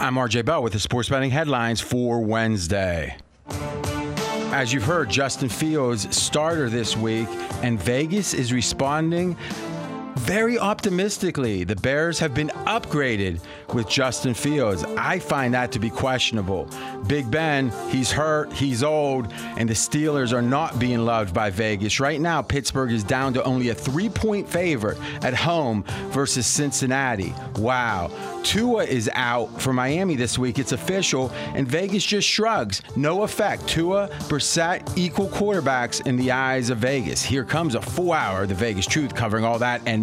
I'm RJ Bell with the sports betting headlines for Wednesday. As you've heard, Justin Fields, starter this week, and Vegas is responding very optimistically. The Bears have been upgraded with Justin Fields. I find that to be questionable. Big Ben, he's hurt, he's old, and the Steelers are not being loved by Vegas. Right now, Pittsburgh is down to only a 3-point favorite at home versus Cincinnati. Wow. Tua is out for Miami this week. It's official, and Vegas just shrugs. No effect. Tua, Brissett, equal quarterbacks in the eyes of Vegas. Here comes a full hour of The Vegas Truth covering all that and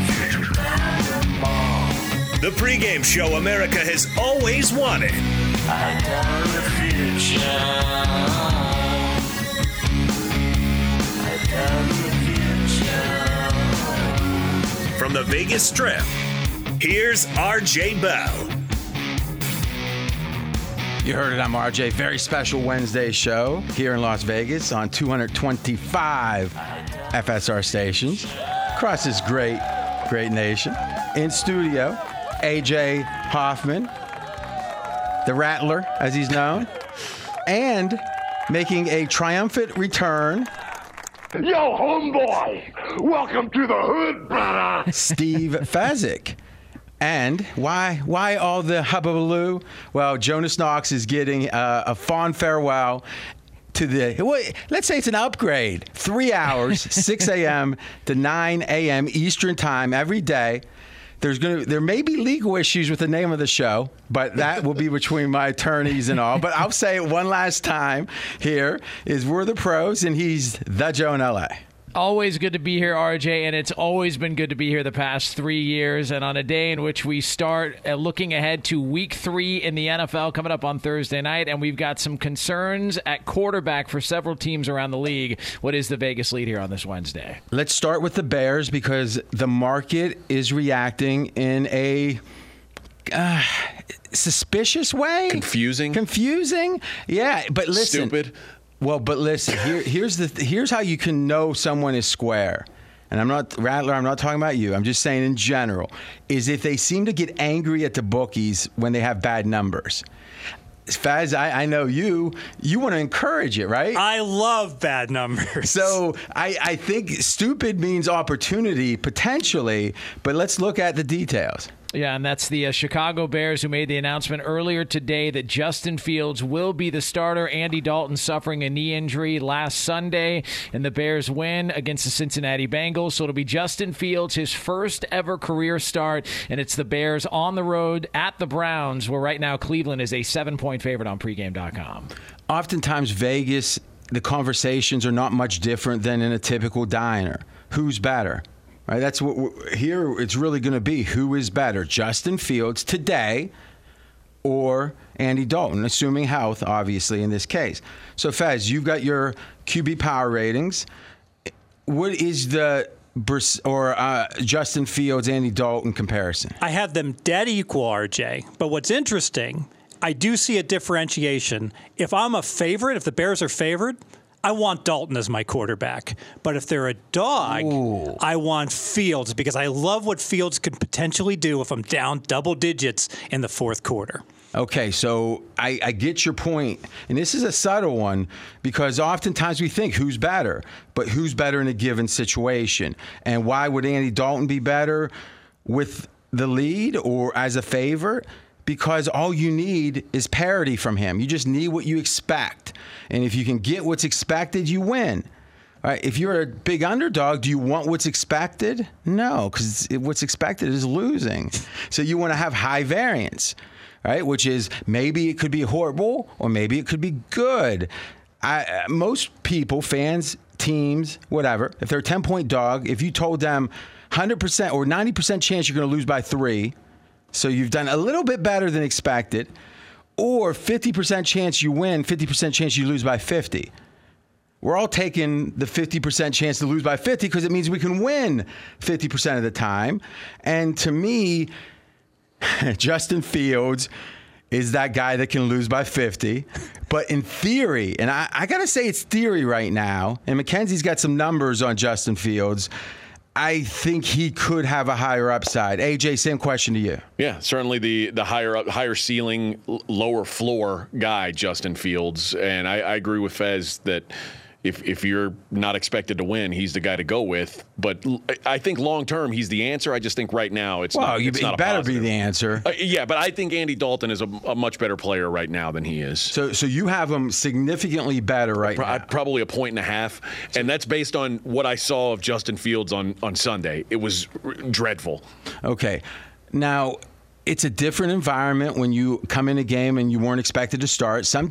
The pregame show America has always wanted. I tell the future. I tell the future. From the Vegas Strip, here's RJ Bell. You heard it, I'm RJ. Very special Wednesday show here in Las Vegas on 225 FSR stations across this great nation. In studio, AJ Hoffman, the Rattler, as he's known, and making a triumphant return. Yo, homeboy! Welcome to the hood, brother! Steve Fezzik. And why all the hubbubaloo? Well, Jonas Knox is getting a fond farewell to the, let's say it's an upgrade. 3 hours, 6 a.m. to 9 a.m. Eastern time every day. There may be legal issues with the name of the show, but that will be between my attorneys and all. But I'll say it one last time here is we're the pros, and he's the Joe in L.A. Always good to be here, RJ, and it's always been good to be here the past 3 years. And on a day in which we start looking ahead to Week 3 in the NFL coming up on Thursday night, and we've got some concerns at quarterback for several teams around the league. What is the Vegas lead here on this Wednesday? Let's start with the Bears because the market is reacting in a suspicious way. Confusing? Yeah, but listen. Stupid. Well, but listen, here's how you can know someone is square. And I'm not, Rattler, I'm not talking about you. I'm just saying in general, is if they seem to get angry at the bookies when they have bad numbers. Faz, I know you want to encourage it, right? I love bad numbers. So I think stupid means opportunity potentially, but let's look at the details. Yeah, and that's the Chicago Bears who made the announcement earlier today that Justin Fields will be the starter. Andy Dalton suffering a knee injury last Sunday, and the Bears win against the Cincinnati Bengals. So it'll be Justin Fields, his first ever career start, and it's the Bears on the road at the Browns, where right now Cleveland is a 7-point favorite on pregame.com. Oftentimes Vegas, the conversations are not much different than in a typical diner. Who's better? Right, that's what here it's really going to be. Who is better, Justin Fields today or Andy Dalton, assuming health, obviously, in this case. So, Fez, you've got your QB power ratings. What is the Justin Fields, Andy Dalton comparison? I have them dead equal, RJ. But what's interesting, I do see a differentiation. If I'm a favorite, if the Bears are favored, I want Dalton as my quarterback, but if they're a dog, ooh, I want Fields because I love what Fields could potentially do if I'm down double digits in the fourth quarter. Okay, so I get your point, and this is a subtle one because oftentimes we think who's better, but who's better in a given situation, and why would Andy Dalton be better with the lead or as a favorite? Because all you need is parity from him. You just need what you expect. And if you can get what's expected, you win. All right, if you're a big underdog, do you want what's expected? No, because what's expected is losing. So you want to have high variance, right? Which is maybe it could be horrible or maybe it could be good. Most people, fans, teams, whatever, if they're a 10-point dog, if you told them 100% or 90% chance you're going to lose by 3, so you've done a little bit better than expected, or 50% chance you win, 50% chance you lose by 50. we're all taking the 50% chance to lose by 50 because it means we can win 50% of the time. And to me, Justin Fields is that guy that can lose by 50. But in theory, and I got to say it's theory right now, and Mackenzie's got some numbers on Justin Fields, I think he could have a higher upside. AJ, same question to you. Yeah, certainly the higher ceiling, lower floor guy, Justin Fields. And I agree with Fez that if you're not expected to win, he's the guy to go with. But I think long term, he's the answer. I just think right now it's not. Well, you better be the answer. Yeah, but I think Andy Dalton is a much better player right now than he is. So you have him significantly better right now. Probably 1.5 points, and that's based on what I saw of Justin Fields on Sunday. It was dreadful. Okay, now. It's a different environment when you come in a game and you weren't expected to start. Some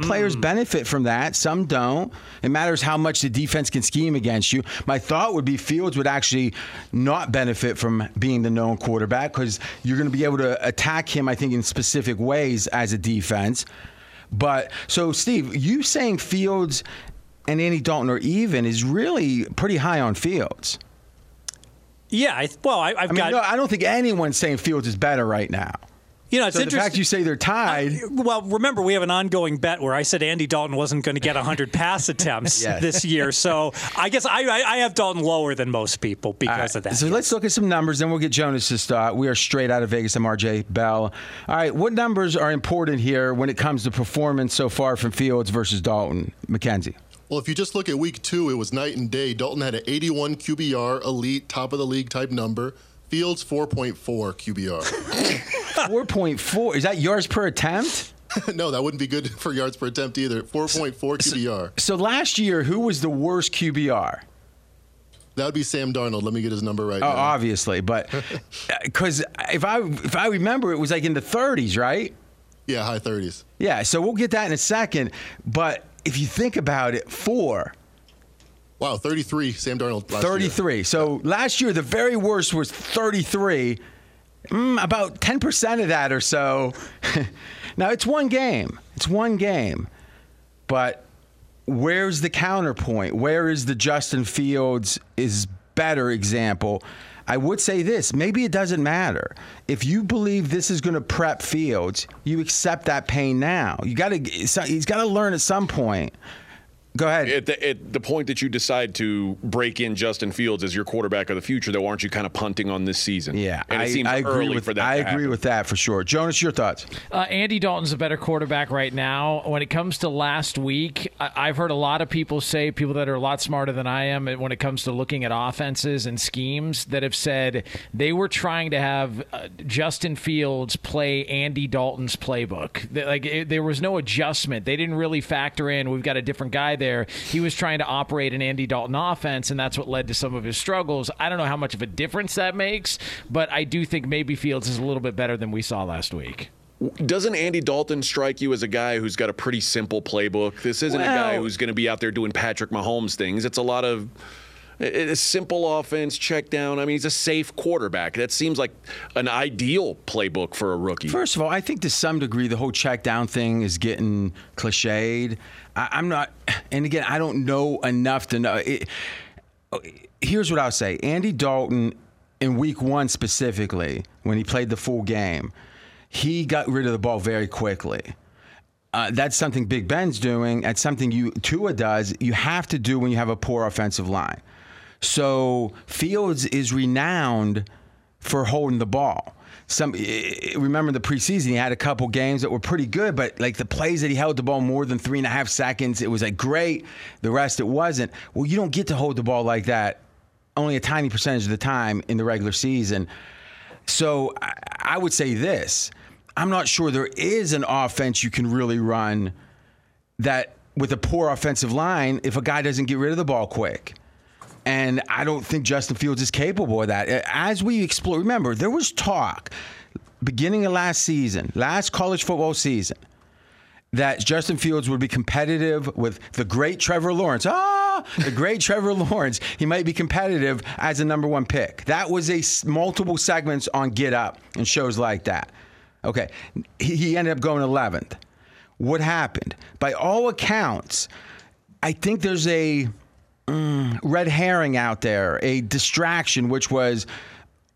players benefit from that. Some don't. It matters how much the defense can scheme against you. My thought would be Fields would actually not benefit from being the known quarterback because you're going to be able to attack him, I think, in specific ways as a defense. But so, Steve, you saying Fields and Andy Dalton are even is really pretty high on Fields. Yeah, I mean, I don't think anyone's saying Fields is better right now. You know, it's interesting. The fact you say they're tied. Well, remember, we have an ongoing bet where I said Andy Dalton wasn't going to get 100 pass attempts this year. So I guess I have Dalton lower than most people because of that. So let's look at some numbers, then we'll get Jonas' thought. We are straight out of Vegas. I'm RJ Bell. All right, what numbers are important here when it comes to performance so far from Fields versus Dalton? Mackenzie. Well, if you just look at week 2, it was night and day. Dalton had an 81 QBR, elite, top-of-the-league type number. Fields, 4.4 QBR. 4.4? Is that yards per attempt? No, that wouldn't be good for yards per attempt either. 4.4 QBR. So last year, who was the worst QBR? That would be Sam Darnold. Let me get his number right now. Obviously, but because if I remember, it was like in the 30s, right? Yeah, high 30s. Yeah, so we'll get that in a second, but... If you think about it, 4. Wow, 33, Sam Darnold last 33. Year. So last year, the very worst was 33. About 10% of that or so. Now, it's one game. It's one game. But where's the counterpoint? Where is the Justin Fields is better example? I would say this. Maybe it doesn't matter. If you believe this is going to prep Fields, you accept that pain now. He's got to learn at some point. Go ahead. At the point that you decide to break in Justin Fields as your quarterback of the future, though, aren't you kind of punting on this season? Yeah, and I agree with that for sure. Jonas, your thoughts? Andy Dalton's a better quarterback right now. When it comes to last week, I've heard a lot of people say, people that are a lot smarter than I am, when it comes to looking at offenses and schemes, that have said they were trying to have Justin Fields play Andy Dalton's playbook. There was no adjustment. They didn't really factor in, we've got a different guy there. He was trying to operate an Andy Dalton offense, and that's what led to some of his struggles. I don't know how much of a difference that makes, but I do think maybe Fields is a little bit better than we saw last week. Doesn't Andy Dalton strike you as a guy who's got a pretty simple playbook? This isn't a guy who's going to be out there doing Patrick Mahomes things. It's a lot of a simple offense, check down. I mean, he's a safe quarterback. That seems like an ideal playbook for a rookie. First of all, I think to some degree the whole check down thing is getting cliched. I'm not, and again, I don't know enough to know. Here's what I'll say. Andy Dalton, in week 1 specifically, when he played the full game, he got rid of the ball very quickly. That's something Big Ben's doing. That's something Tua does. You have to do when you have a poor offensive line. So Fields is renowned for holding the ball. Remember the preseason, he had a couple games that were pretty good, but like the plays that he held the ball more than 3.5 seconds, it was like great. The rest, it wasn't. Well, you don't get to hold the ball like that only a tiny percentage of the time in the regular season. So I would say this. I'm not sure there is an offense you can really run that with a poor offensive line if a guy doesn't get rid of the ball quick. And I don't think Justin Fields is capable of that. As we explore, remember, there was talk beginning of last season, last college football season, that Justin Fields would be competitive with the great Trevor Lawrence. The great Trevor Lawrence. He might be competitive as a number 1 pick. That was multiple segments on Get Up and shows like that. Okay, he ended up going 11th. What happened? By all accounts, I think there's a red herring out there, a distraction, which was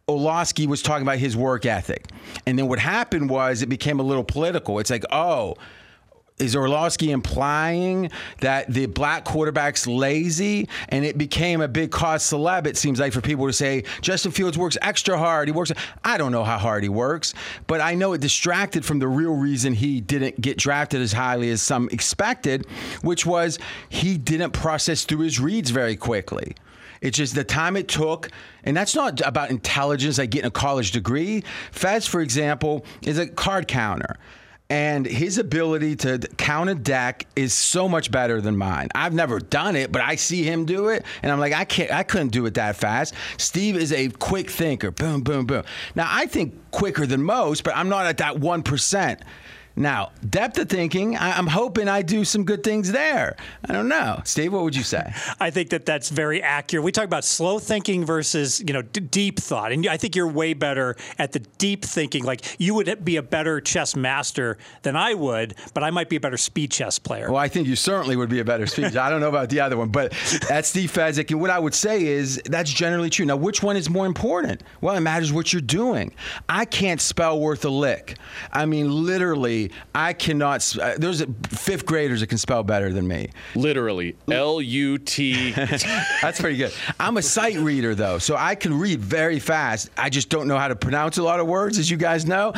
Olosky was talking about his work ethic. And then what happened was it became a little political. It's like, oh, is Orlovsky implying that the black quarterback's lazy? And it became a big cause celeb, it seems like, for people to say, Justin Fields works extra hard. He works. I don't know how hard he works, but I know it distracted from the real reason he didn't get drafted as highly as some expected, which was he didn't process through his reads very quickly. It's just the time it took, and that's not about intelligence, like getting a college degree. Fez, for example, is a card counter. And his ability to count a deck is so much better than mine. I've never done it, but I see him do it, and I'm like, I couldn't do it that fast. Steve is a quick thinker. Boom, boom, boom. Now, I think quicker than most, but I'm not at that 1%. Now, depth of thinking, I'm hoping I do some good things there. I don't know. Steve, what would you say? I think that that's very accurate. We talk about slow thinking versus, you know, deep thought. And I think you're way better at the deep thinking. Like, you would be a better chess master than I would, but I might be a better speed chess player. Well, I think you certainly would be a better speed. I don't know about the other one, but that's Steve Fezzik. And what I would say is that's generally true. Now, which one is more important? Well, it matters what you're doing. I can't spell worth a lick. I mean, literally, I cannot. There's fifth graders that can spell better than me. Literally, L-U-T. That's pretty good. I'm a sight reader, though, so I can read very fast. I just don't know how to pronounce a lot of words, as you guys know,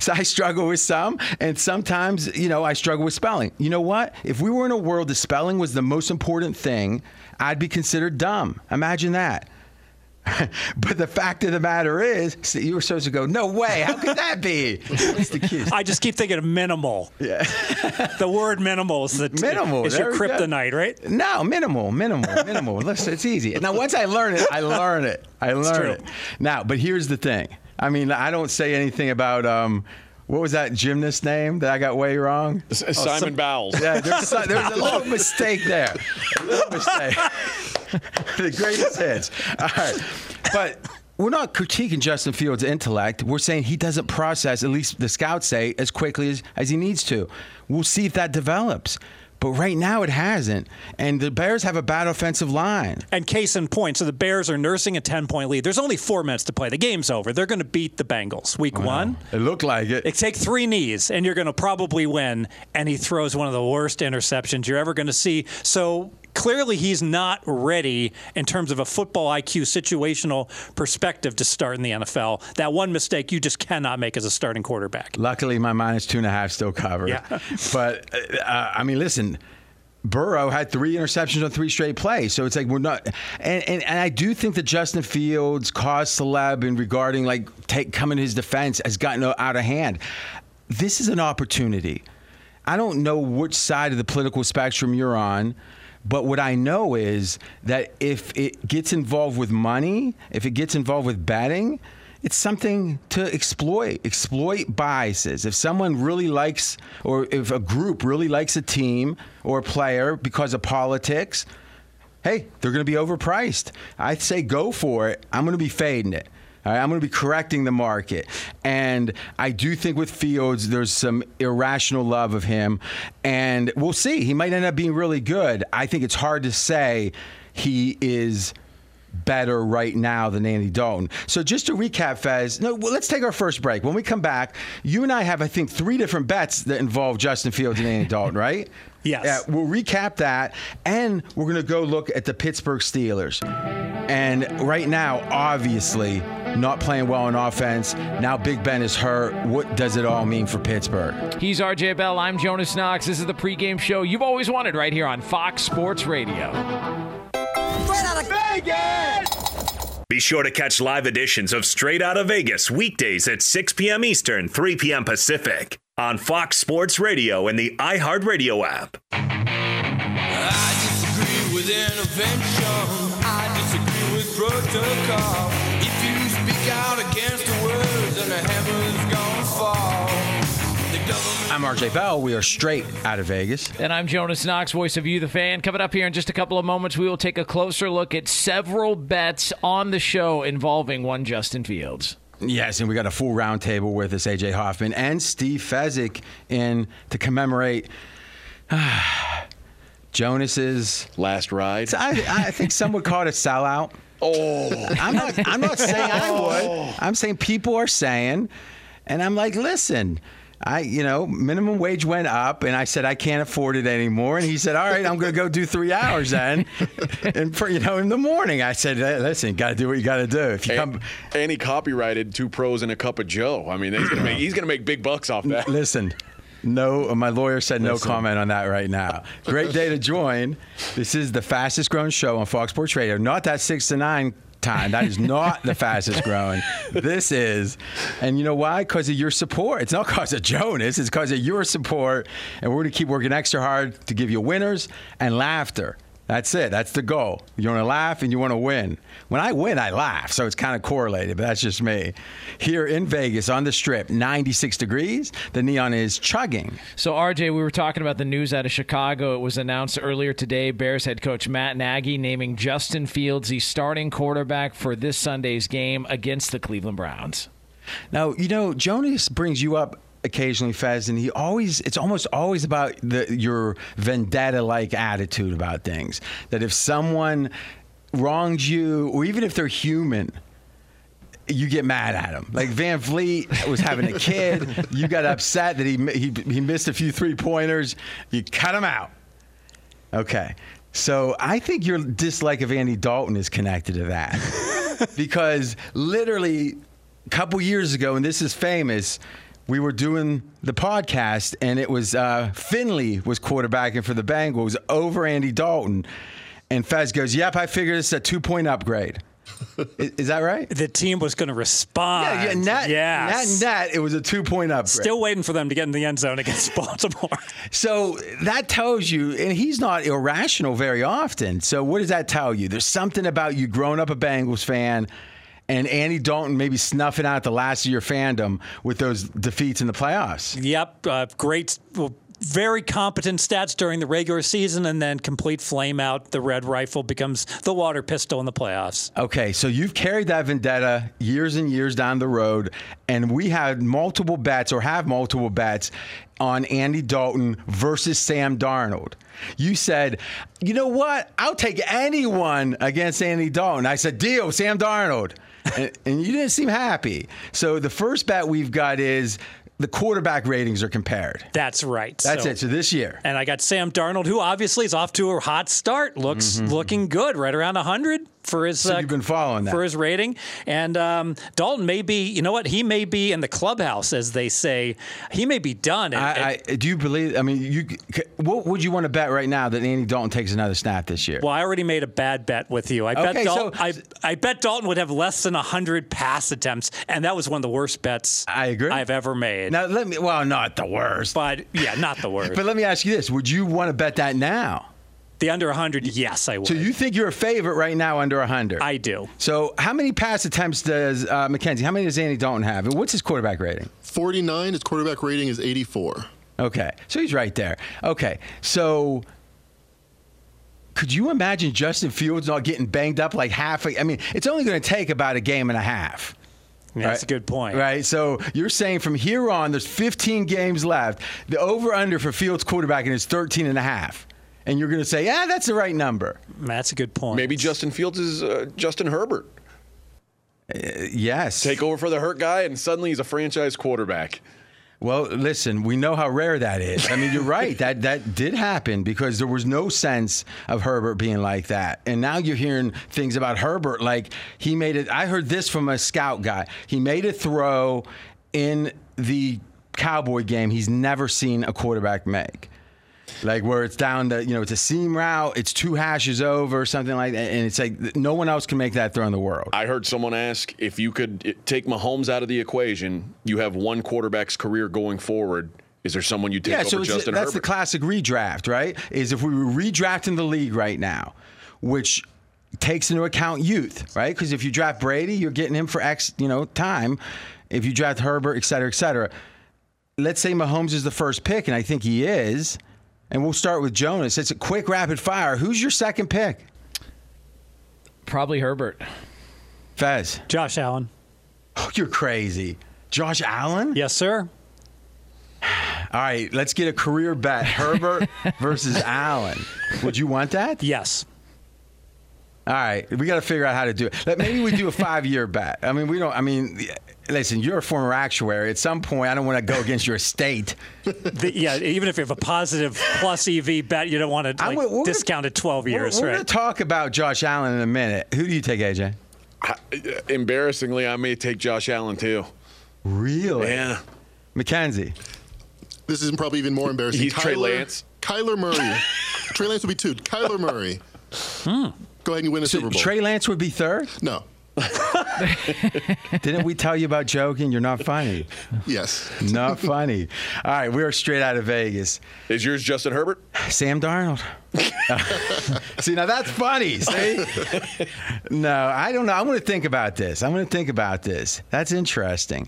so I struggle with some. And sometimes, you know, I struggle with spelling. You know what? If we were in a world that spelling was the most important thing, I'd be considered dumb. Imagine that. But the fact of the matter is, so you were supposed to go, no way, how could that be? The I just keep thinking of minimal. Yeah. The word minimal is minimal. Is your kryptonite, right? No, minimal. Listen, it's easy. Now, once I learn it, I learn it. Now, but here's the thing. I mean, I don't say anything about... what was that gymnast name that I got way wrong? Simon Bowles. Yeah, there's a little mistake there. A little mistake. The greatest hits. All right. But we're not critiquing Justin Fields' intellect. We're saying he doesn't process, at least the scouts say, as quickly as he needs to. We'll see if that develops. But right now it hasn't. And the Bears have a bad offensive line. And case in point, so the Bears are nursing a 10-point lead. There's only 4 minutes to play. The game's over. They're going to beat the Bengals week one. It looked like it. They take three knees, and you're going to probably win. And he throws one of the worst interceptions you're ever going to see. So clearly he's not ready in terms of a football IQ situational perspective to start in the NFL. That one mistake you just cannot make as a starting quarterback. Luckily, my -2.5 still covered. Yeah. But, I mean, listen, Burrow had three interceptions on three straight plays. So it's like we're not – and I do think that Justin Fields' cause celeb in regarding, like, coming to his defense has gotten out of hand. This is an opportunity. I don't know which side of the political spectrum you're on. But what I know is that if it gets involved with money, if it gets involved with betting, it's something to exploit biases. If someone really likes, or if a group really likes a team or a player because of politics, hey, they're going to be overpriced. I'd say go for it. I'm going to be fading it. All right, I'm going to be correcting the market. And I do think with Fields, there's some irrational love of him. And we'll see. He might end up being really good. I think it's hard to say he is better right now than Andy Dalton. So just to recap, Fez, let's take our first break. When we come back, you and I have, I think, three different bets that involve Justin Fields and Andy Dalton, right? Yes. Yeah, we'll recap that, and we're going to go look at the Pittsburgh Steelers. And right now, obviously, not playing well on offense. Now Big Ben is hurt. What does it all mean for Pittsburgh? He's RJ Bell. I'm Jonas Knox. This is the pregame show you've always wanted right here on Fox Sports Radio. Straight out of Vegas! Be sure to catch live editions of Straight Out of Vegas weekdays at 6 p.m. Eastern, 3 p.m. Pacific on Fox Sports Radio and the iHeartRadio app. I disagree with intervention. I disagree with protocol. If you speak out against the words, then the hammer's gonna fall. I'm RJ Bell. We are Straight Out of Vegas. And I'm Jonas Knox, voice of You, the Fan. Coming up here in just a couple of moments, we will take a closer look at several bets on the show involving one Justin Fields. Yes, and we got a full roundtable with us, AJ Hoffman and Steve Fezzik, to commemorate Jonas's last ride. I think some would call it a sellout. Oh, I'm not saying I would. I'm saying people are saying, and I'm like, listen, minimum wage went up, and I said I can't afford it anymore. And he said, all right, I'm going to go do 3 hours then, and in the morning. I said, listen, you got to do what you got to do. If you and he copyrighted Two Pros and a Cup of Joe. I mean, he's going to make big bucks off that. Listen. No, my lawyer said no comment on that right now. Great day to join. This is the fastest growing show on Fox Sports Radio. Not that 6 to 9 time. That is not the fastest growing. This is. And you know why? Because of your support. It's not because of Jonas. It's because of your support. And we're going to keep working extra hard to give you winners and laughter. That's it. That's the goal. You want to laugh and you want to win. When I win, I laugh. So it's kind of correlated, but that's just me. Here in Vegas on the Strip, 96 degrees. The neon is chugging. So, RJ, we were talking about the news out of Chicago. It was announced earlier today, Bears head coach Matt Nagy naming Justin Fields the starting quarterback for this Sunday's game against the Cleveland Browns. Now, Jonas brings you up occasionally, Fez, and it's almost always about your vendetta-like attitude about things. That if someone wrongs you, or even if they're human, you get mad at him. Like Van Vliet was having a kid. You got upset that he missed a few three-pointers. You cut him out. Okay. So I think your dislike of Andy Dalton is connected to that. Because literally a couple years ago, and this is famous, we were doing the podcast, and it was Finley was quarterbacking for the Bengals over Andy Dalton. And Fez goes, yep, I figured it's a 2-point upgrade. Is that right? The team was going to respond. Yeah, it was a 2-point upgrade. Still waiting for them to get in the end zone against Baltimore. So that tells you, and he's not irrational very often. So what does that tell you? There's something about you growing up a Bengals fan, and Andy Dalton maybe snuffing out the last of your fandom with those defeats in the playoffs. Yep. Great. Well, very competent stats during the regular season, and then complete flame out. The red rifle becomes the water pistol in the playoffs. Okay, so you've carried that vendetta years and years down the road, and we had multiple bets or have multiple bets on Andy Dalton versus Sam Darnold. You said, you know what? I'll take anyone against Andy Dalton. I said, deal, Sam Darnold. And you didn't seem happy. So the first bet we've got is the quarterback ratings are compared. That's right. That's it. So this year. And I got Sam Darnold, who obviously is off to a hot start. Looking good, right around 100 for his you've been following that. For his rating. And Dalton may be, he may be in the clubhouse, as they say. He may be done. And, do you believe, what would you want to bet right now that Andy Dalton takes another snap this year? Well, I already made a bad bet with you. I bet Dalton would have less than 100 pass attempts, and that was one of the worst bets I've ever made. Now, not the worst. But, yeah, not the worst. But let me ask you this. Would you want to bet that now? The under 100, yes, I would. So you think you're a favorite right now under 100? I do. So how many pass attempts does how many does Andy Dalton have? And what's his quarterback rating? 49. His quarterback rating is 84. Okay. So he's right there. Okay. So could you imagine Justin Fields not getting banged up like it's only going to take about a game and a half. That's a good point. Right. So you're saying from here on, there's 15 games left. The over-under for Fields quarterbacking is 13.5. And you're going to say, yeah, that's the right number. That's a good point. Maybe Justin Fields is Justin Herbert. Yes. Take over for the hurt guy, and suddenly he's a franchise quarterback. Well, listen, we know how rare that is. I mean, you're right. That did happen because there was no sense of Herbert being like that. And now you're hearing things about Herbert like he made it. I heard this from a scout guy. He made a throw in the Cowboy game he's never seen a quarterback make. Like where it's down to, it's a seam route, it's 2 hashes over, something like that. And it's like no one else can make that throw in the world. I heard someone ask, if you could take Mahomes out of the equation, you have one quarterback's career going forward. Is there someone you take over Justin Herbert? That's the classic redraft, right? Is if we were redrafting the league right now, which takes into account youth, right? Because if you draft Brady, you're getting him for X, time. If you draft Herbert, et cetera, et cetera. Let's say Mahomes is the first pick, and I think he is. And we'll start with Jonas. It's a quick, rapid fire. Who's your second pick? Probably Herbert. Fez. Josh Allen. Oh, you're crazy. Josh Allen? Yes, sir. All right, let's get a career bet. Herbert versus Allen. Would you want that? Yes. All right, we got to figure out how to do it. Maybe we do a 5-year bet. I mean, we don't. I mean, listen, you're a former actuary. At some point, I don't want to go against your estate. Yeah, even if you have a positive plus EV bet, you don't want to discount it 12 years. We're going to talk about Josh Allen in a minute. Who do you take, AJ? Embarrassingly, I may take Josh Allen too. Really? Yeah. McKenzie. This is probably even more embarrassing. He's Trey Lance. Kyler Murray. Trey Lance would be two. Kyler Murray. Go ahead and win the Super Bowl. Trey Lance would be third? No. Didn't we tell you about joking? You're not funny. Yes. Not funny. All right, we are straight out of Vegas. Is yours Justin Herbert? Sam Darnold. See, now that's funny. See? No, I don't know. I'm going to think about this. That's interesting.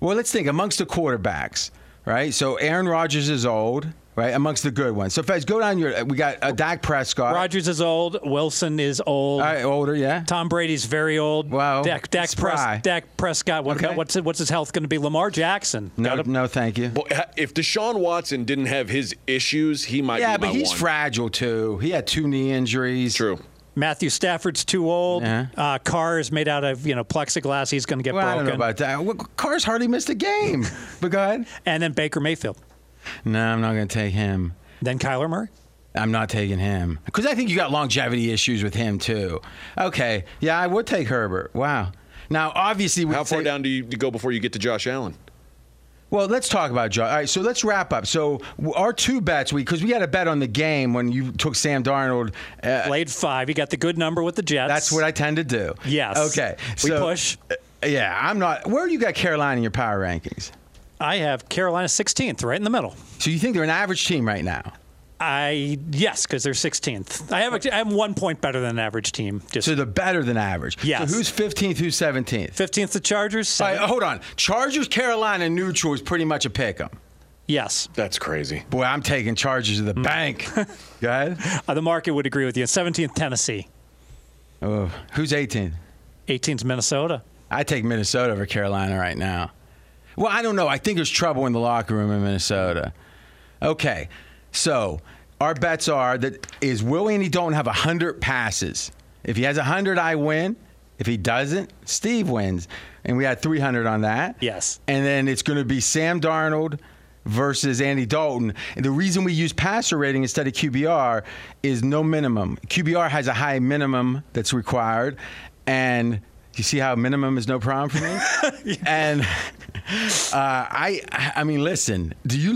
Well, let's think. Amongst the quarterbacks, right? So Aaron Rodgers is old. Right, amongst the good ones. So, Fez, go down your – we got Dak Prescott. Rodgers is old. Wilson is old. All right, older, yeah. Tom Brady's very old. Wow. Dak Prescott. Okay. What's his health going to be? Lamar Jackson. No, thank you. Well, if Deshaun Watson didn't have his issues, he might be my one. Yeah, but he's fragile, too. He had 2 knee injuries. True. Matthew Stafford's too old. Yeah. Carr is made out of plexiglass. He's going to get broken. I don't know about that. Well, Carr's hardly missed a game. But go ahead. And then Baker Mayfield. No, I'm not going to take him. Then Kyler Murray? I'm not taking him. Because I think you got longevity issues with him, too. Okay. Yeah, I would take Herbert. Wow. Now, obviously... How far down do you go before you get to Josh Allen? Well, let's talk about Josh. All right, so let's wrap up. So our 2 bets, because we got a bet on the game when you took Sam Darnold. Played 5. You got the good number with the Jets. That's what I tend to do. Yes. Okay. So, we push. Yeah, I'm not... Where you got Carolina in your power rankings? I have Carolina 16th, right in the middle. So you think they're an average team right now? Yes, because they're 16th. I'm 1 point better than an average team. So they're better than average. Yes. So who's 15th, who's 17th? 15th, the Chargers. All right, hold on. Chargers, Carolina, neutral is pretty much a pick-em. Yes. That's crazy. Boy, I'm taking Chargers to the bank. Go ahead. The market would agree with you. 17th, Tennessee. Oh, who's 18th? 18th's Minnesota. I take Minnesota over Carolina right now. Well, I don't know. I think there's trouble in the locker room in Minnesota. Okay, so our bets are will Andy Dalton have 100 passes? If he has 100, I win. If he doesn't, Steve wins. And we had 300 on that. Yes. And then it's going to be Sam Darnold versus Andy Dalton. And the reason we use passer rating instead of QBR is no minimum. QBR has a high minimum that's required, and you see how minimum is no problem for me? And I mean, listen, do you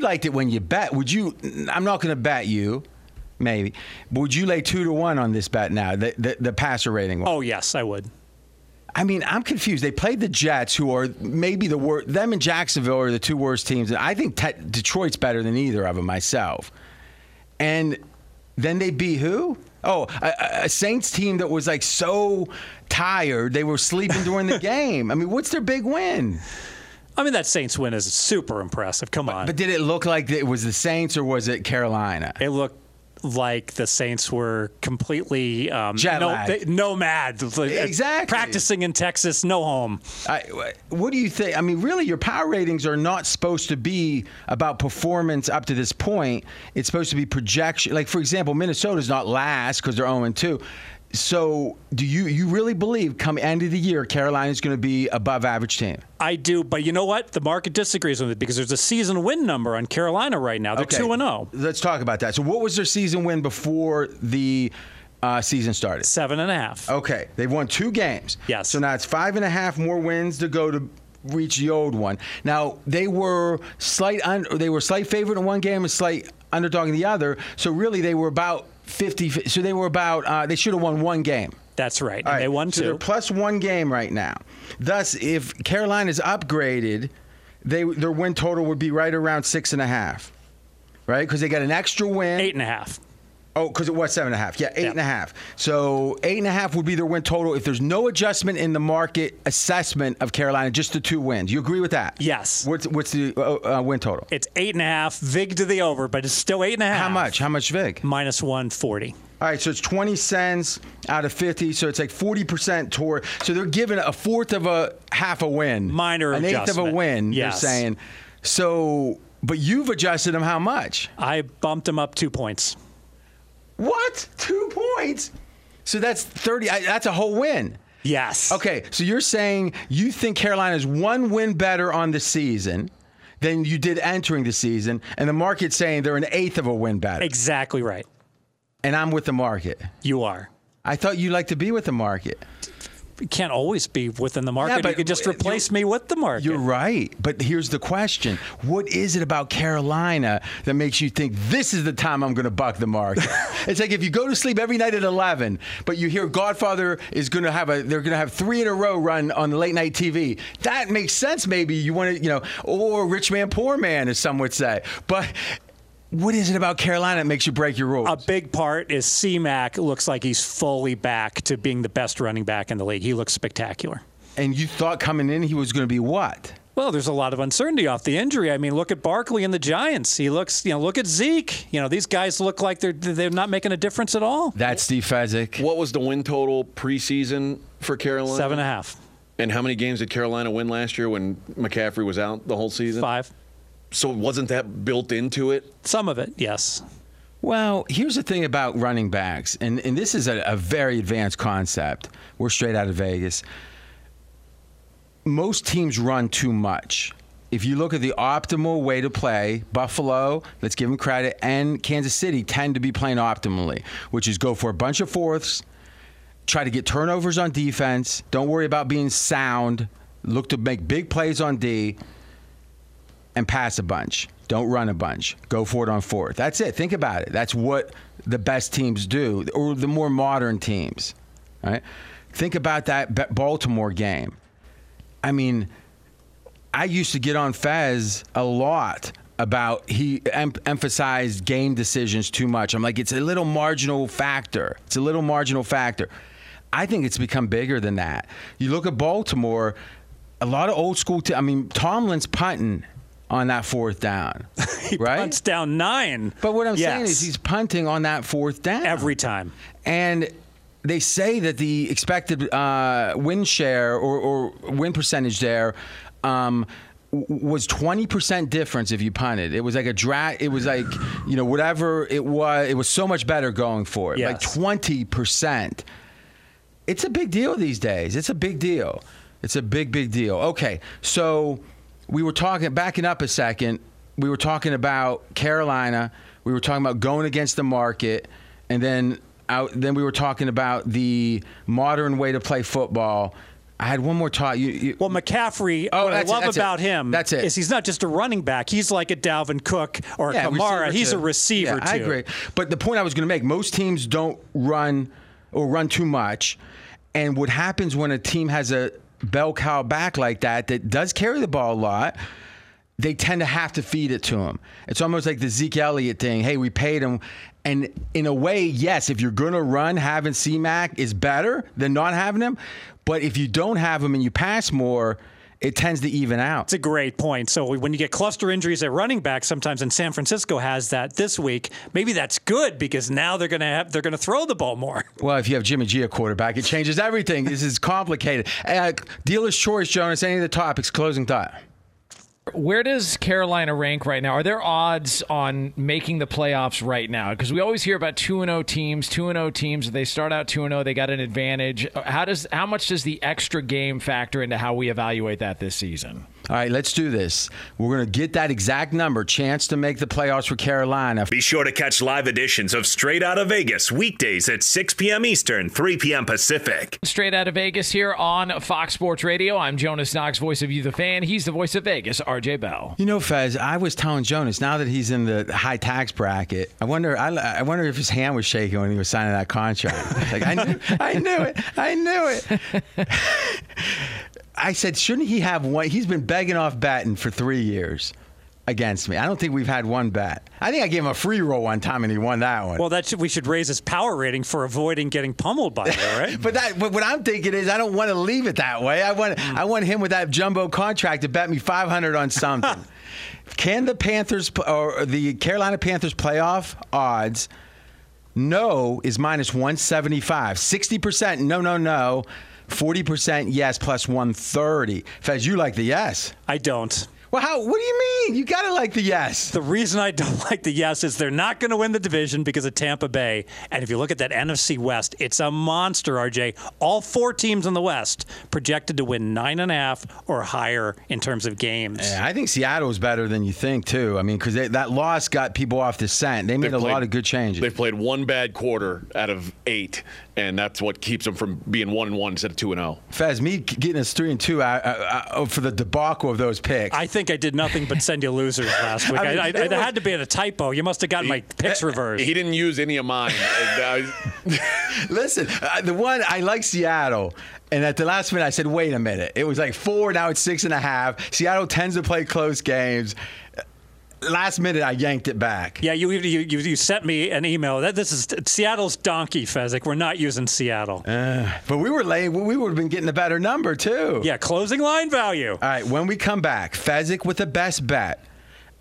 liked it when you bet? Would you? I'm not going to bet you, maybe. But would you lay 2 to 1 on this bet now? The passer rating one. Oh yes, I would. I mean, I'm confused. They played the Jets, who are maybe the worst. Them and Jacksonville are the 2 worst teams. And I think Detroit's better than either of them myself. And then they beat who? Oh, a Saints team that was, so tired, they were sleeping during the game. I mean, what's their big win? I mean, that Saints win is super impressive. Come on. But did it look like it was the Saints or was it Carolina? It looked like the Saints were completely nomad. Exactly. Practicing in Texas, no home. What do you think? I mean, really, your power ratings are not supposed to be about performance up to this point. It's supposed to be projection. Like, for example, Minnesota's not last because they're 0-2. So do you really believe come end of the year Carolina's going to be above average team? I do, but you know what? The market disagrees with it because there's a season win number on Carolina right now. They're 2-0. Let's talk about that. So what was their season win before the season started? 7.5. Okay. They've won 2 games. Yes. So now it's 5.5 more wins to go to reach the old one. Now, they were slight favorite in one game and slight underdog in the other. So really they were about 50. So they were about. They should have won 1 game. That's right. And they won 2. So they're plus 1 game right now. Thus, if Carolina's upgraded, their win total would be right around 6.5, right? Because they got an extra win. 8.5. Oh, because it was 7.5. Yeah, 8.5. So 8.5 would be their win total if there's no adjustment in the market assessment of Carolina, just the 2 wins. You agree with that? Yes. What's the win total? It's 8.5. Vig to the over, but it's still 8.5. How much Vig? Minus 140. All right, so it's 20 cents out of 50, so it's like 40% toward. So they're giving a fourth of a half a win. Minor adjustment. An eighth of a win, yes. They're saying. So... But you've adjusted him how much? I bumped him up 2 points. What? 2 points? So that's 30. That's a whole win. Yes. Okay, so you're saying you think Carolina's one win better on the season than you did entering the season, and the market's saying they're an eighth of a win better. Exactly right. And I'm with the market. You are. I thought you liked to be with the market. You can't always be within the market. Yeah, but you could just replace me with the market. You're right. But here's the question. What is it about Carolina that makes you think this is the time I'm going to buck the market? It's like if you go to sleep every night at 11, but you hear Godfather is going to have they're going to have three in a row run on the late night TV. That makes sense. Maybe you want to, or rich man, poor man, as some would say. But what is it about Carolina that makes you break your rules? A big part is C-Mac looks like he's fully back to being the best running back in the league. He looks spectacular. And you thought coming in he was going to be what? Well, there's a lot of uncertainty off the injury. I mean, look at Barkley and the Giants. He looks, look at Zeke. These guys look like they're not making a difference at all. That's Steve Fezzik. What was the win total preseason for Carolina? 7.5. And how many games did Carolina win last year when McCaffrey was out the whole season? 5. So wasn't that built into it? Some of it, yes. Well, here's the thing about running backs, and this is a very advanced concept. We're straight out of Vegas. Most teams run too much. If you look at the optimal way to play, Buffalo, let's give them credit, and Kansas City tend to be playing optimally, which is go for a bunch of fourths, try to get turnovers on defense, don't worry about being sound, look to make big plays on D, and pass a bunch. Don't run a bunch. Go for it on fourth. That's it. Think about it. That's what the best teams do, or the more modern teams. All right? Think about that Baltimore game. I mean, I used to get on Fez a lot about he emphasized game decisions too much. I'm like, it's a little marginal factor. It's a little marginal factor. I think it's become bigger than that. You look at Baltimore, a lot of old school Tomlin's punting on that fourth down, he right? Punts down 9. But what I'm saying is he's punting on that fourth down. Every time. And they say that the expected win share or win percentage there was 20% difference if you punted. It was like a draft. It was like, whatever it was so much better going for it. Yes. Like 20%. It's a big deal these days. It's a big deal. It's a big, big deal. Okay, so we were talking, backing up a second, we were talking about Carolina, we were talking about going against the market, and then we were talking about the modern way to play football. I had one more talk. Well, McCaffrey, what I love about him is he's not just a running back. He's like a Dalvin Cook or a Kamara. He's a receiver, too. I agree. But the point I was going to make, most teams don't run or run too much, and what happens when a team has a bell cow back like that does carry the ball a lot, they tend to have to feed it to him. It's almost like the Zeke Elliott thing. Hey, we paid him. And in a way, yes, if you're going to run, having C-Mac is better than not having him. But if you don't have him and you pass more, it tends to even out. It's a great point. So when you get cluster injuries at running back sometimes, and San Francisco has that this week, maybe that's good because now they're going to throw the ball more. Well, if you have Jimmy G a quarterback, it changes everything. This is complicated. Dealer's choice, Jonas, any of the topics, closing thought. Where does Carolina rank right now? Are there odds on making the playoffs right now? Because we always hear about 2-0 teams, 2-0 teams. If they start out 2-0, they got an advantage. How much does the extra game factor into how we evaluate that this season? All right, let's do this. We're going to get that exact number, chance to make the playoffs for Carolina. Be sure to catch live editions of Straight Outta Vegas weekdays at 6 p.m. Eastern, 3 p.m. Pacific. Straight Outta Vegas here on Fox Sports Radio. I'm Jonas Knox, voice of You, the Fan. He's the voice of Vegas, RJ Bell. Fez, I was telling Jonas, now that he's in the high tax bracket, I wonder if his hand was shaking when he was signing that contract. Like, I knew it. I said, shouldn't he have one? He's been begging off batting for 3 years against me. I don't think we've had one bat. I think I gave him a free roll one time and he won that one. Well, we should raise his power rating for avoiding getting pummeled by him, right? But what I'm thinking is I don't want to leave it that way. I want him with that jumbo contract to bet me $500 on something. Can the Panthers or the Carolina Panthers playoff odds? No is minus 175. 60% no. 40% yes, plus 130. Fez, you like the yes. I don't. Well, what do you mean? You got to like the yes. The reason I don't like the yes is they're not going to win the division because of Tampa Bay. And if you look at that NFC West, it's a monster, RJ. All four teams in the West projected to win 9.5 or higher in terms of games. Yeah, I think Seattle's better than you think, too. I mean, because that loss got people off the scent. They made a lot of good changes. They played one bad quarter out of 8, and that's what keeps them from being 1-1 instead of 2-0. Fez, me getting us 3-2 for the debacle of those picks. I think I did nothing but send you losers last week. I had to be in a typo. You must have gotten my picks reversed. He didn't use any of mine. Listen, the one I like Seattle. And at the last minute, I said, wait a minute. It was like 4, now it's 6.5. Seattle tends to play close games. Last minute, I yanked it back. Yeah, you sent me an email. This is Seattle's donkey, Fezzik. We're not using Seattle. But we were late. We would have been getting a better number, too. Yeah, closing line value. All right, when we come back, Fezzik with the best bet.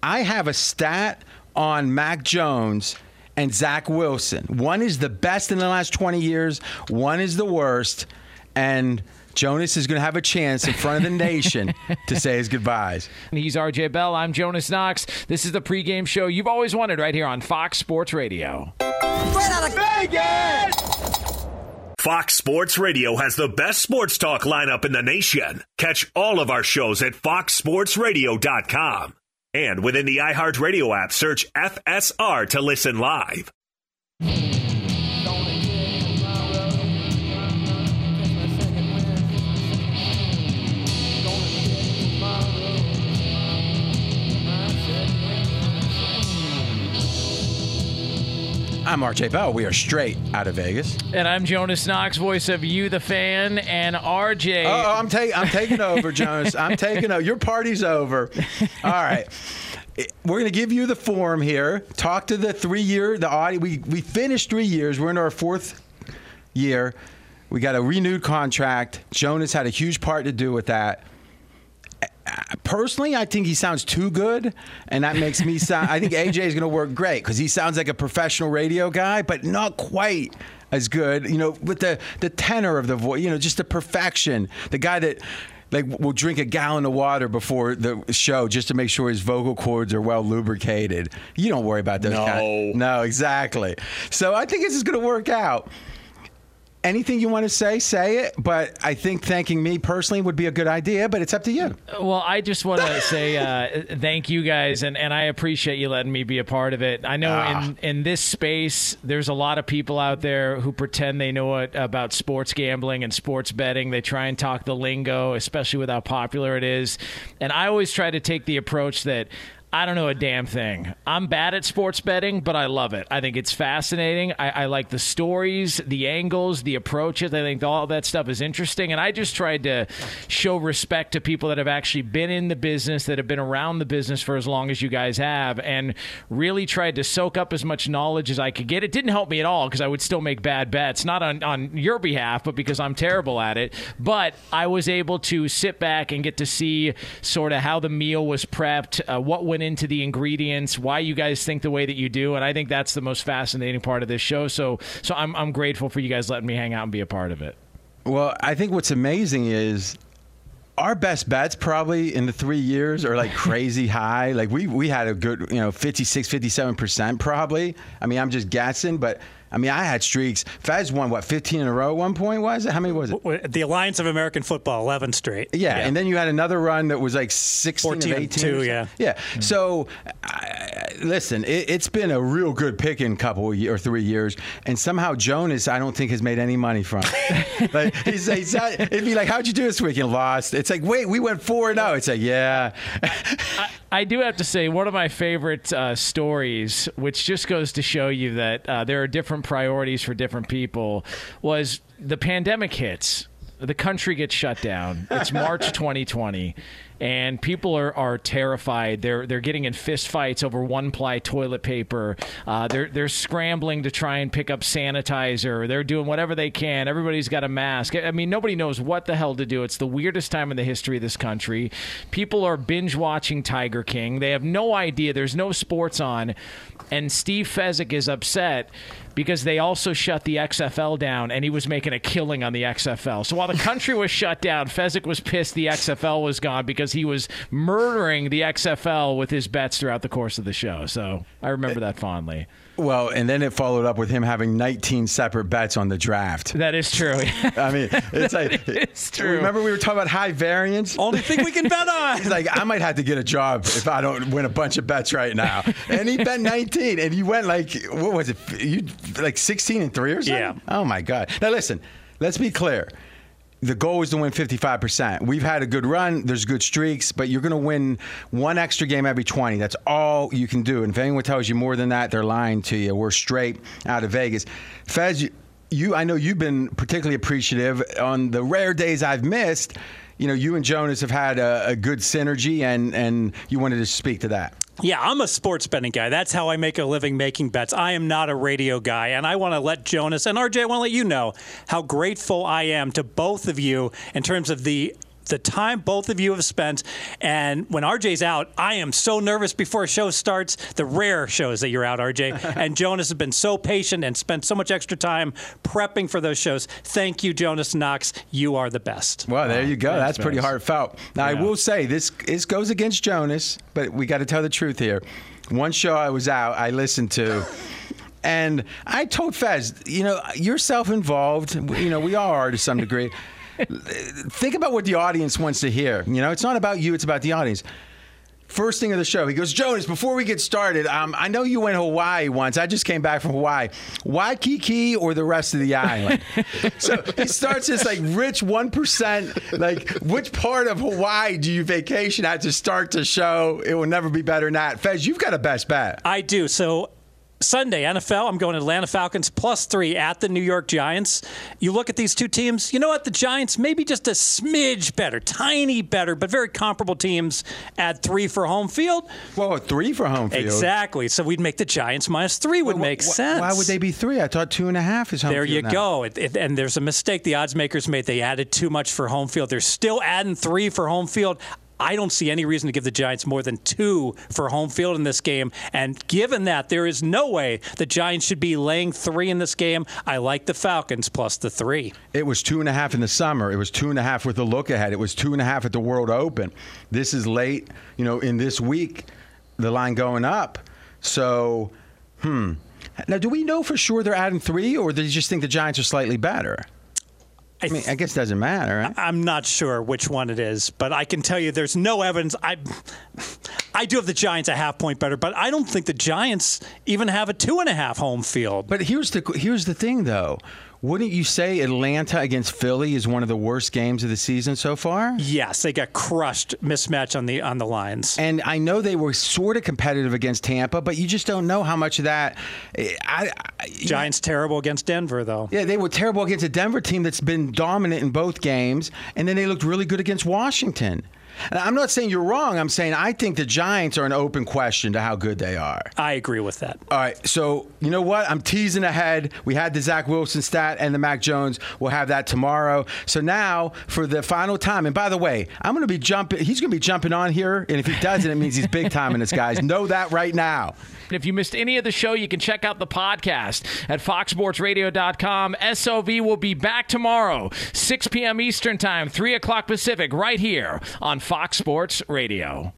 I have a stat on Mac Jones and Zach Wilson. One is the best in the last 20 years. One is the worst. And Jonas is going to have a chance in front of the nation to say his goodbyes. He's RJ Bell. I'm Jonas Knox. This is the pregame show you've always wanted right here on Fox Sports Radio. Straight out of Vegas! Fox Sports Radio has the best sports talk lineup in the nation. Catch all of our shows at foxsportsradio.com. And within the iHeartRadio app, search FSR to listen live. I'm RJ Bell. We are straight out of Vegas. And I'm Jonas Knox, voice of You, the Fan, and RJ. Oh, I'm taking over, Jonas. I'm taking over. Your party's over. All right. We're going to give you the form here. Talk to the 3-year, the audience. We finished 3 years. We're in our 4th year. We got a renewed contract. Jonas had a huge part to do with that. Personally, I think he sounds too good, and that makes me sound... I think AJ is going to work great because he sounds like a professional radio guy, but not quite as good, you know, with the tenor of the voice, you know, just the perfection. The guy that, like, will drink a gallon of water before the show just to make sure his vocal cords are well lubricated. You don't worry about those guys. No, exactly. So I think this is going to work out. Anything you want to say, say it. But I think thanking me personally would be a good idea, but it's up to you. Well, I just want to say thank you guys, and I appreciate you letting me be a part of it. I know in this space, there's a lot of people out there who pretend they know about sports gambling and sports betting. They try and talk the lingo, especially with how popular it is. And I always try to take the approach that I don't know a damn thing. I'm bad at sports betting, but I love it. I think it's fascinating. I like the stories, the angles, the approaches. I think all that stuff is interesting. And I just tried to show respect to people that have actually been in the business, that have been around the business for as long as you guys have, and really tried to soak up as much knowledge as I could get. It didn't help me at all because I would still make bad bets, not on your behalf, but because I'm terrible at it. But I was able to sit back and get to see sort of how the meal was prepped, what went into the ingredients, why you guys think the way that you do, and I think that's the most fascinating part of this show. So I'm grateful for you guys letting me hang out and be a part of it. Well, I think what's amazing is our best bets probably in the 3 years are like crazy high. Like we had a good, 56, 57% probably. I mean, I'm just guessing, but I mean, I had streaks. Fez won, 15 in a row at one point, was it? How many was it? The Alliance of American Football, 11 straight. Yeah, and then you had another run that was like 16 14 of 18. 14-2, yeah. Yeah, so, listen, it's been a real good pick in a couple or 3 years, and somehow Jonas, I don't think, has made any money from it. Like, it'd be like, how'd you do this week? You lost. It's like, wait, we went 4-0. It's like, yeah. I do have to say, one of my favorite stories, which just goes to show you that there are different priorities for different people, was the pandemic hits. The country gets shut down. It's March 2020. And people are terrified. They're getting in fist fights over one-ply toilet paper. They're scrambling to try and pick up sanitizer. They're doing whatever they can. Everybody's got a mask. I mean, nobody knows what the hell to do. It's the weirdest time in the history of this country. People are binge-watching Tiger King. They have no idea. There's no sports on. And Steve Fezzik is upset because they also shut the XFL down, and he was making a killing on the XFL. So while the country was shut down, Fezzik was pissed the XFL was gone because because he was murdering the XFL with his bets throughout the course of the show. So I remember that fondly. Well, and then it followed up with him having 19 separate bets on the draft. That is true. I mean, it's like, it's true. Remember we were talking about high variance? Only thing we can bet on. It's like, I might have to get a job if I don't win a bunch of bets right now. And he bet 19, and you went like, what was it? You like 16-3 or something? Yeah. Oh my God. Now listen, let's be clear. The goal is to win 55%. We've had a good run. There's good streaks, but you're going to win one extra game every 20. That's all you can do. And if anyone tells you more than that, they're lying to you. We're straight out of Vegas. Fez, I know you've been particularly appreciative on the rare days I've missed. You know, you and Jonas have had a good synergy, and you wanted to speak to that. Yeah, I'm a sports betting guy. That's how I make a living, making bets. I am not a radio guy, and I want to let Jonas and RJ, I want to let you know how grateful I am to both of you in terms of the time both of you have spent. And when RJ's out, I am so nervous before a show starts, the rare shows that you're out, RJ. And Jonas has been so patient and spent so much extra time prepping for those shows. Thank you, Jonas Knox. You are the best. Well, there you go. That's pretty heartfelt. Now, yeah. I will say, this goes against Jonas, but we got to tell the truth here. One show I was out, I listened to. And I told Fez, you're self-involved. We all are to some degree. Think about what the audience wants to hear. It's not about you, it's about the audience. First thing of the show, he goes, Jonas, before we get started, I know you went to Hawaii once. I just came back from Hawaii. Waikiki or the rest of the island? So he starts this like rich 1%, like which part of Hawaii do you vacation at to start the show? It will never be better than that. Fez, you've got a best bet. I do. So Sunday, NFL, I'm going to Atlanta Falcons +3 at the New York Giants. You look at these two teams, you know what? The Giants, maybe just a smidge better, tiny better, but very comparable teams at 3 for home field. Well, 3 for home field. Exactly. So we'd make the Giants -3 would make sense. Why would they be 3? I thought 2.5 is home field. There you go. And there's a mistake the odds makers made. They added too much for home field. They're still adding 3 for home field. I don't see any reason to give the Giants more than 2 for home field in this game. And given that, there is no way the Giants should be laying 3 in this game. I like the Falcons +3. It was 2.5 in the summer. It was 2.5 with the look ahead. It was 2.5 at the World Open. This is late, in this week, the line going up. So, Now, do we know for sure they're adding 3, or do you just think the Giants are slightly better? I mean, I guess it doesn't matter, right? I'm not sure which one it is, but I can tell you there's no evidence. I do have the Giants a half point better, but I don't think the Giants even have a 2.5 home field. But here's the thing, though. Wouldn't you say Atlanta against Philly is one of the worst games of the season so far? Yes, they got crushed, mismatch on the lines. And I know they were sort of competitive against Tampa, but you just don't know how much of that. Giants terrible against Denver, though. Yeah, they were terrible against a Denver team that's been dominant in both games, and then they looked really good against Washington. And I'm not saying you're wrong. I'm saying I think the Giants are an open question to how good they are. I agree with that. All right. So, you know what? I'm teasing ahead. We had the Zach Wilson stat and the Mac Jones. We'll have that tomorrow. So now for the final time. And by the way, I'm going to be jumping. He's going to be jumping on here. And if he doesn't, it means he's big timing us, guys. Know that right now. And if you missed any of the show, you can check out the podcast at foxsportsradio.com. SOV will be back tomorrow, 6 p.m. Eastern Time, 3 o'clock Pacific, right here on Fox Sports Radio.